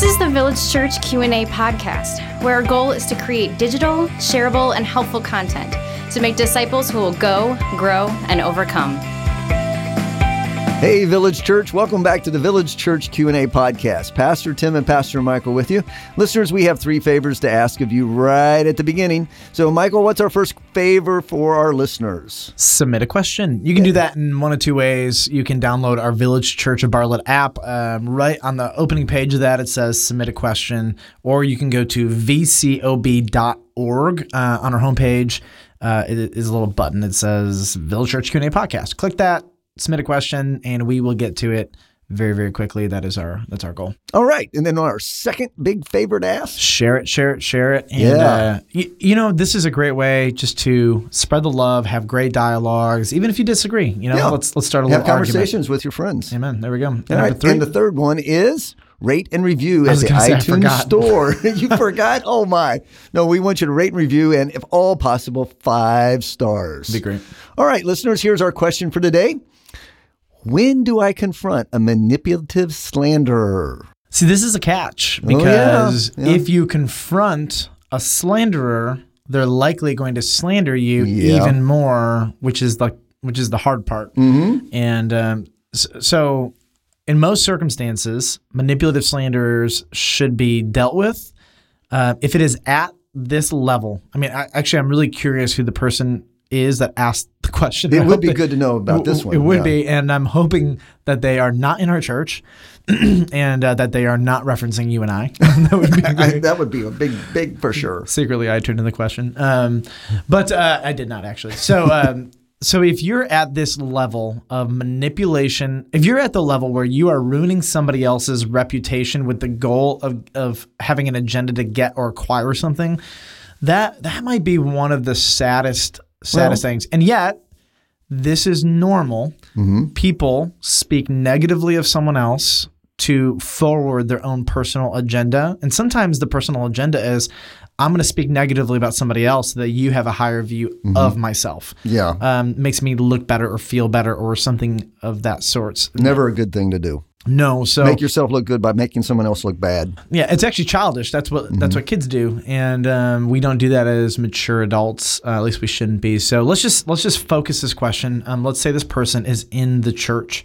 This is the Village Church Q&A podcast, where our goal is to create digital, shareable, and helpful content to make disciples who will go, grow, and overcome. Hey, Village Church. Welcome back to the Village Church Q&A podcast. Pastor Tim and Pastor Michael with you. Listeners, we have three favors to ask of you right at the beginning. So, Michael, what's our first favor for our listeners? Submit a question. You can do that in one of two ways. You can download our Village Church of Bartlett app. Right on the opening page of that, it says submit a question. Or you can go to VCOB.org on our homepage. It is a little button that says Village Church Q&A podcast. Click that. Submit a question, and we will get to it very, very quickly. That's our goal. All right. And then our second big favor to ask. Share it. And, you know, this is a great way just to spread the love, have great dialogues, even if you disagree. You know, let's start a little conversations argument with your friends. Amen. There we go. All right. Three. And the third one is rate and review at the iTunes store. You forgot? Oh, my. No, we want you to rate and review, and if all possible, 5 stars. That'd be great. All right, listeners, here's our question for today. When do I confront a manipulative slanderer? See, this is a catch because if you confront a slanderer, they're likely going to slander you even more, which is the hard part. Mm-hmm. And so in most circumstances, manipulative slanderers should be dealt with. If it is at this level, I mean, I'm really curious who the person is that asked the question. It would be good to know about this one. It would be, and I'm hoping that they are not in our church and that they are not referencing you and I. That would be a big for sure. Secretly, I turned in the question, but I did not actually. So if you're at this level of manipulation, if you're at the level where you are ruining somebody else's reputation with the goal of having an agenda to get or acquire something, that might be one of the saddest things. And yet, this is normal. Mm-hmm. People speak negatively of someone else to forward their own personal agenda. And sometimes the personal agenda is, I'm going to speak negatively about somebody else so that you have a higher view of myself. Yeah. Makes me look better or feel better or something of that sort. Never a good thing to do. No, so make yourself look good by making someone else look bad. Yeah, it's actually childish. That's what kids do, and we don't do that as mature adults. At least we shouldn't be. So let's just focus this question. Let's say this person is in the church,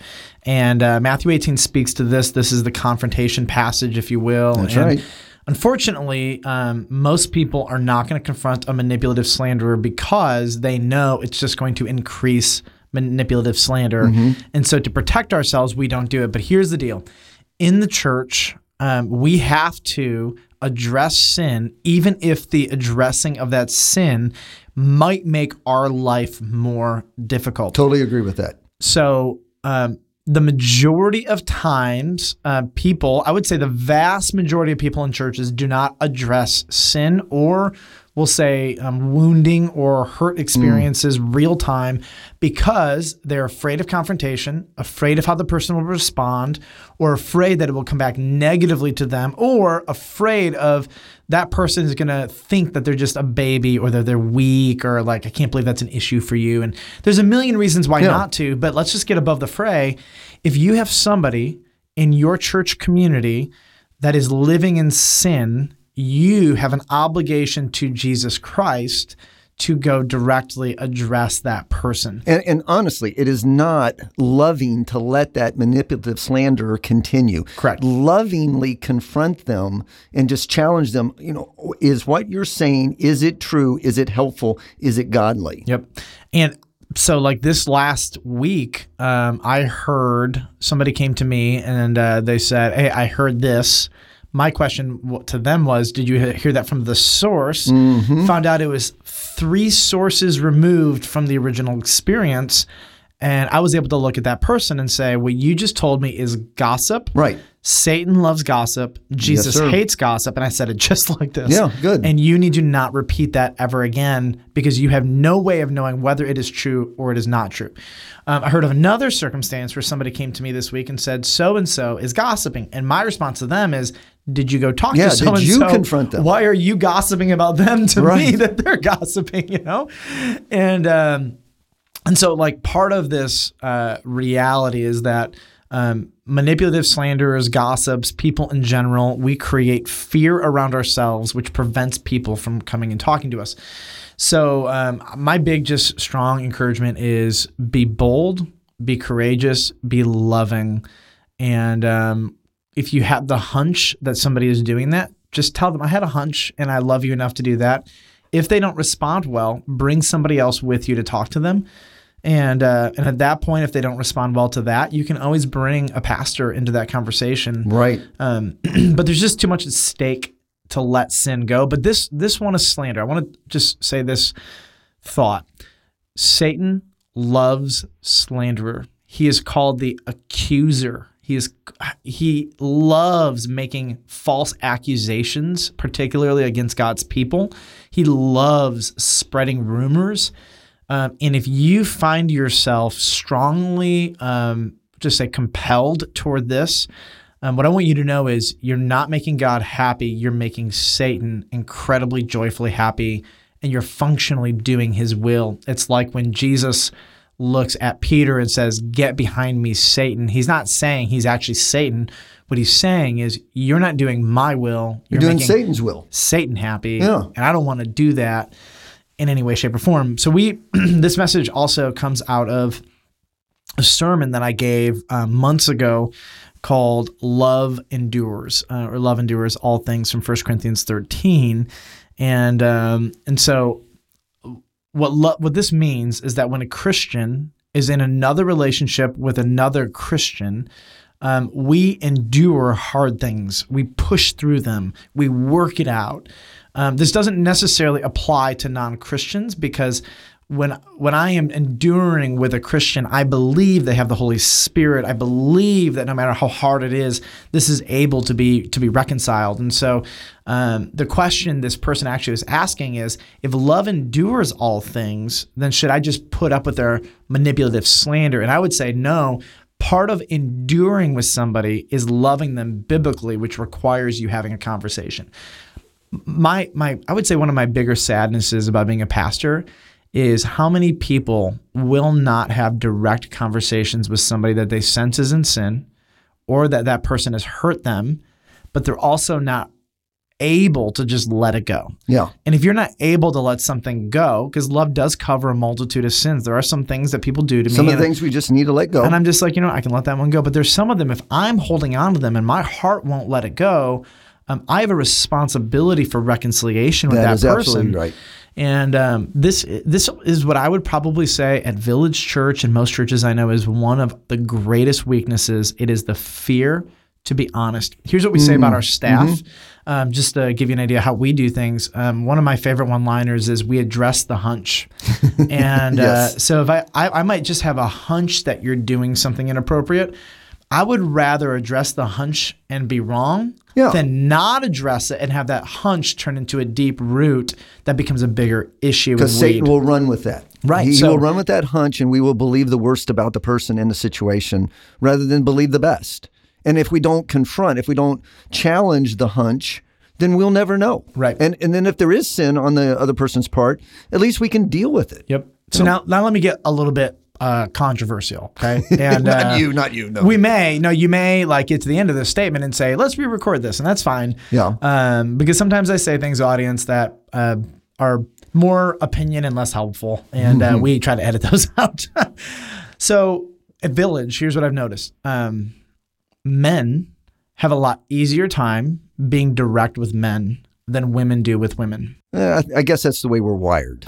and Matthew 18 speaks to this. This is the confrontation passage, if you will. That's right. Unfortunately, most people are not going to confront a manipulative slanderer because they know it's just going to increase manipulative slander. Mm-hmm. And so to protect ourselves, we don't do it. But here's the deal. In the church, we have to address sin, even if the addressing of that sin might make our life more difficult. Totally agree with that. So the majority of times, people, I would say the vast majority of people in churches do not address sin or we'll say wounding or hurt experiences real time because they're afraid of confrontation, afraid of how the person will respond, or afraid that it will come back negatively to them, or afraid of that person is going to think that they're just a baby or that they're weak or like, I can't believe that's an issue for you. And there's a million reasons why not to, but let's just get above the fray. If you have somebody in your church community that is living in sin, you have an obligation to Jesus Christ to go directly address that person. And honestly, it is not loving to let that manipulative slanderer continue. Correct. Lovingly confront them and just challenge them. You know, is what you're saying, is it true? Is it helpful? Is it godly? Yep. And so like this last week, I heard somebody came to me and they said, hey, I heard this. My question to them was, did you hear that from the source? Mm-hmm. Found out it was 3 sources removed from the original experience. And I was able to look at that person and say, what you just told me is gossip. Right. Satan loves gossip. Jesus hates gossip. And I said it just like this. Yeah, good. And you need to not repeat that ever again because you have no way of knowing whether it is true or it is not true. I heard of another circumstance where somebody came to me this week and said, so-and-so is gossiping. And my response to them is, did you go talk to so-and-so? Did you confront them? Why are you gossiping about them to me that they're gossiping, you know? And so like part of this reality is that manipulative slanderers, gossips, people in general, we create fear around ourselves, which prevents people from coming and talking to us. So my big, just strong encouragement is be bold, be courageous, be loving. And if you have the hunch that somebody is doing that, just tell them, I had a hunch and I love you enough to do that. If they don't respond well, bring somebody else with you to talk to them. And at that point, if they don't respond well to that, you can always bring a pastor into that conversation. Right. But there's just too much at stake to let sin go. But this one is slander. I want to just say this thought. Satan loves slanderer. He is called the accuser. He loves making false accusations, particularly against God's people. He loves spreading rumors. And if you find yourself strongly, compelled toward this, what I want you to know is you're not making God happy. You're making Satan incredibly joyfully happy, and you're functionally doing his will. It's like when Jesus looks at Peter and says, "Get behind me, Satan." He's not saying he's actually Satan. What he's saying is, you're not doing my will. You're doing Satan's will. Satan happy. Yeah. And I don't want to do that in any way, shape, or form. So this message also comes out of a sermon that I gave months ago called Love Endures, or Love Endures, All Things from 1 Corinthians 13. And so what this means is that when a Christian is in another relationship with another Christian, we endure hard things. We push through them. We work it out. This doesn't necessarily apply to non-Christians, because when I am enduring with a Christian, I believe they have the Holy Spirit. I believe that no matter how hard it is, this is able to be reconciled. And so the question this person actually is asking is, if love endures all things, then should I just put up with their manipulative slander? And I would say no. Part of enduring with somebody is loving them biblically, which requires you having a conversation. I would say one of my bigger sadnesses about being a pastor is how many people will not have direct conversations with somebody that they sense is in sin, or that person has hurt them, but they're also not able to just let it go. Yeah. And if you're not able to let something go, because love does cover a multitude of sins, there are some things that people do to me. Some of the things we just need to let go. And I'm just like, I can let that one go. But there's some of them, if I'm holding on to them and my heart won't let it go, I have a responsibility for reconciliation with that person. That is absolutely right. And this is what I would probably say at Village Church, and most churches I know, is one of the greatest weaknesses. It is the fear to be honest. Here's what we say about our staff, just to give you an idea how we do things. One of my favorite one-liners is, we address the hunch. And yes. So if I might just have a hunch that you're doing something inappropriate, I would rather address the hunch and be wrong than not address it and have that hunch turn into a deep root that becomes a bigger issue. Because Satan will run with that. Right. He will run with that hunch, and we will believe the worst about the person in the situation rather than believe the best. And if we don't confront, if we don't challenge the hunch, then we'll never know. Right. And then if there is sin on the other person's part, at least we can deal with it. Yep. So now let me get a little bit controversial, okay? And not you. No, you may like get to the end of this statement and say, "Let's re-record this," and that's fine. Yeah. Because sometimes I say things to audience that are more opinion and less helpful, and we try to edit those out. So at Village, here's what I've noticed: men have a lot easier time being direct with men than women do with women. I guess that's the way we're wired.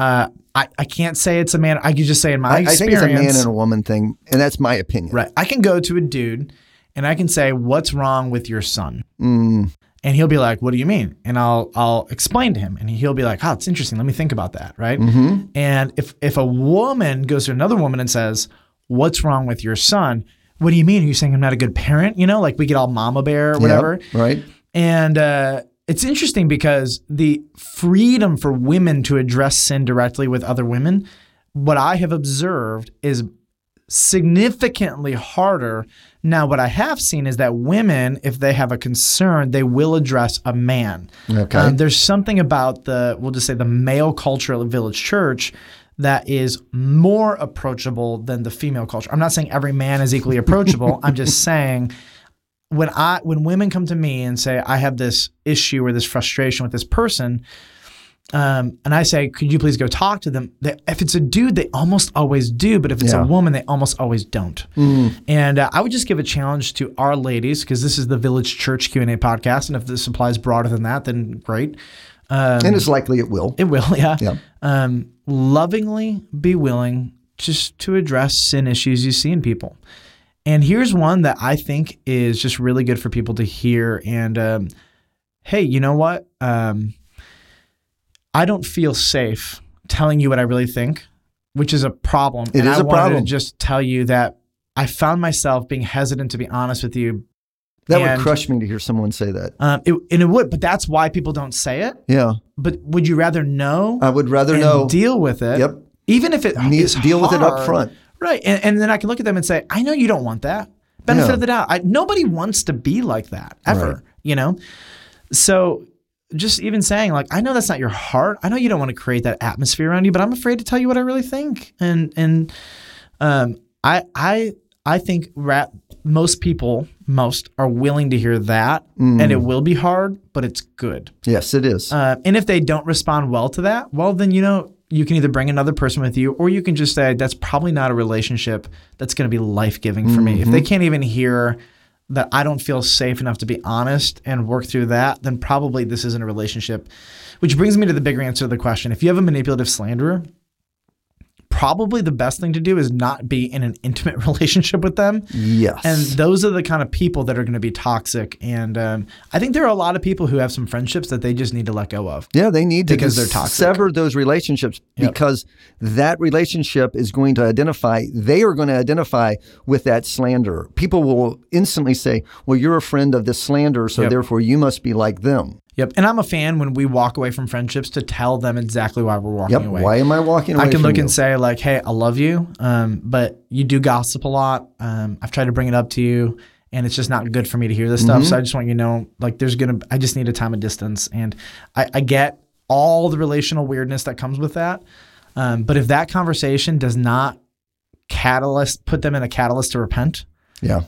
I can't say it's a man. I could just say in my experience. I think it's a man and a woman thing, and that's my opinion. Right. I can go to a dude and I can say, "What's wrong with your son?" And he'll be like, "What do you mean?" And I'll explain to him, and he'll be like, "Oh, it's interesting. Let me think about that." Right. Mm-hmm. And if a woman goes to another woman and says, "What's wrong with your son?" "What do you mean? Are you saying I'm not a good parent?" Like we get all mama bear or whatever. Yep, right. And it's interesting because the freedom for women to address sin directly with other women, what I have observed, is significantly harder. Now, what I have seen is that women, if they have a concern, they will address a man. Okay. There's something about the male culture at Village Church that is more approachable than the female culture. I'm not saying every man is equally approachable. I'm just saying when women come to me and say, I have this issue or this frustration with this person, and I say, could you please go talk to them? If it's a dude, they almost always do. But if it's a woman, they almost always don't. Mm. And I would just give a challenge to our ladies, because this is the Village Church Q&A podcast. And if this applies broader than that, then great. And it's likely it will. It will, yeah. Lovingly be willing just to address sin issues you see in people. And here's one that I think is just really good for people to hear. And, hey, you know what? I don't feel safe telling you what I really think, which is a problem. I wanted to just tell you that I found myself being hesitant to be honest with you. That would crush me to hear someone say that. It would, but that's why people don't say it. Yeah. But would you rather know? I would rather know. Deal with it. Yep. Even if it is deal hard, with it up front. Right. And then I can look at them and say, I know you don't want that. Benefit of the doubt. Nobody wants to be like that ever, you know? So just even saying like, I know that's not your heart. I know you don't want to create that atmosphere around you, but I'm afraid to tell you what I really think. And I think most people are willing to hear that, and it will be hard, but it's good. Yes, it is. And if they don't respond well to that, then, you know, you can either bring another person with you, or you can just say, that's probably not a relationship that's going to be life-giving for me. If they can't even hear that I don't feel safe enough to be honest and work through that, then probably this isn't a relationship, which brings me to the bigger answer to the question. If you have a manipulative slanderer, probably the best thing to do is not be in an intimate relationship with them. Yes. And those are the kind of people that are going to be toxic. And I think there are a lot of people who have some friendships that they just need to let go of. Yeah, they need to because they're toxic. Sever those relationships because that relationship is going to identify with that slanderer. People will instantly say, well, you're a friend of this slanderer, so therefore you must be like them. Yep. And I'm a fan when we walk away from friendships to tell them exactly why we're walking away. Why am I walking away? I can look and say like, hey, I love you, but you do gossip a lot. I've tried to bring it up to you and it's just not good for me to hear this stuff. So I just want you to know, like I just need a time of distance. And I get all the relational weirdness that comes with that. But if that conversation does not put them in a catalyst to repent. Yeah.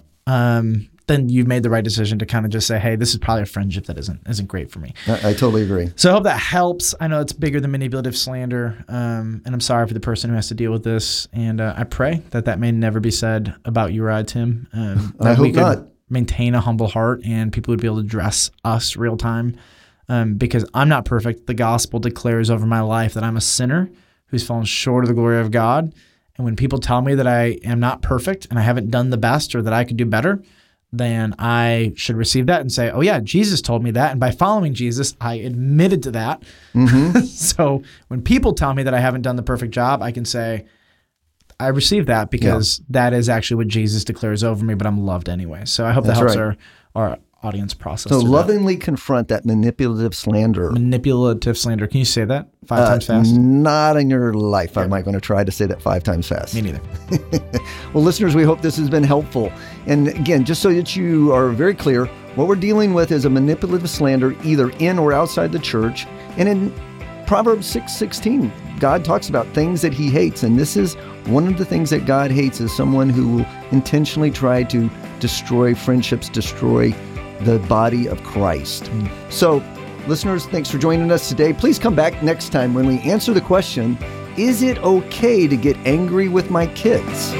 Then you've made the right decision to kind of just say, hey, this is probably a friendship that isn't great for me. I totally agree. So I hope that helps. I know it's bigger than manipulative slander, and I'm sorry for the person who has to deal with this. And I pray that may never be said about you or I, Tim. I hope not. Maintain a humble heart and people would be able to address us real time because I'm not perfect. The gospel declares over my life that I'm a sinner who's fallen short of the glory of God. And when people tell me that I am not perfect and I haven't done the best or that I could do better, then I should receive that and say, oh yeah, Jesus told me that. And by following Jesus, I admitted to that. Mm-hmm. So when people tell me that I haven't done the perfect job, I can say, I received that because that is actually what Jesus declares over me, but I'm loved anyway. So I hope that helps our audience process. So lovingly confront that manipulative slanderer. Manipulative slanderer. Can you say that 5 times fast? Not in your life. Okay. I'm not going to try to say that 5 times fast. Me neither. Well, listeners, we hope this has been helpful. And again, just so that you are very clear, what we're dealing with is a manipulative slander either in or outside the church. And in Proverbs 6:16, God talks about things that he hates. And this is one of the things that God hates is someone who will intentionally try to destroy friendships, destroy the body of Christ. So, listeners, thanks for joining us today. Please come back next time when we answer the question, is it okay to get angry with my kids?